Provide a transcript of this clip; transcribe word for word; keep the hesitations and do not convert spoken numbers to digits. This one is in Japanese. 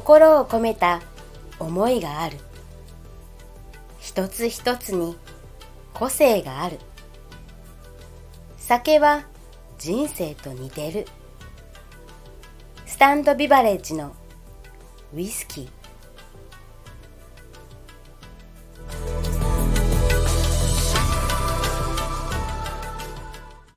心を込めた思いがある。一つ一つに個性がある。酒は人生と似てる。スタンドビバレッジのウイスキー。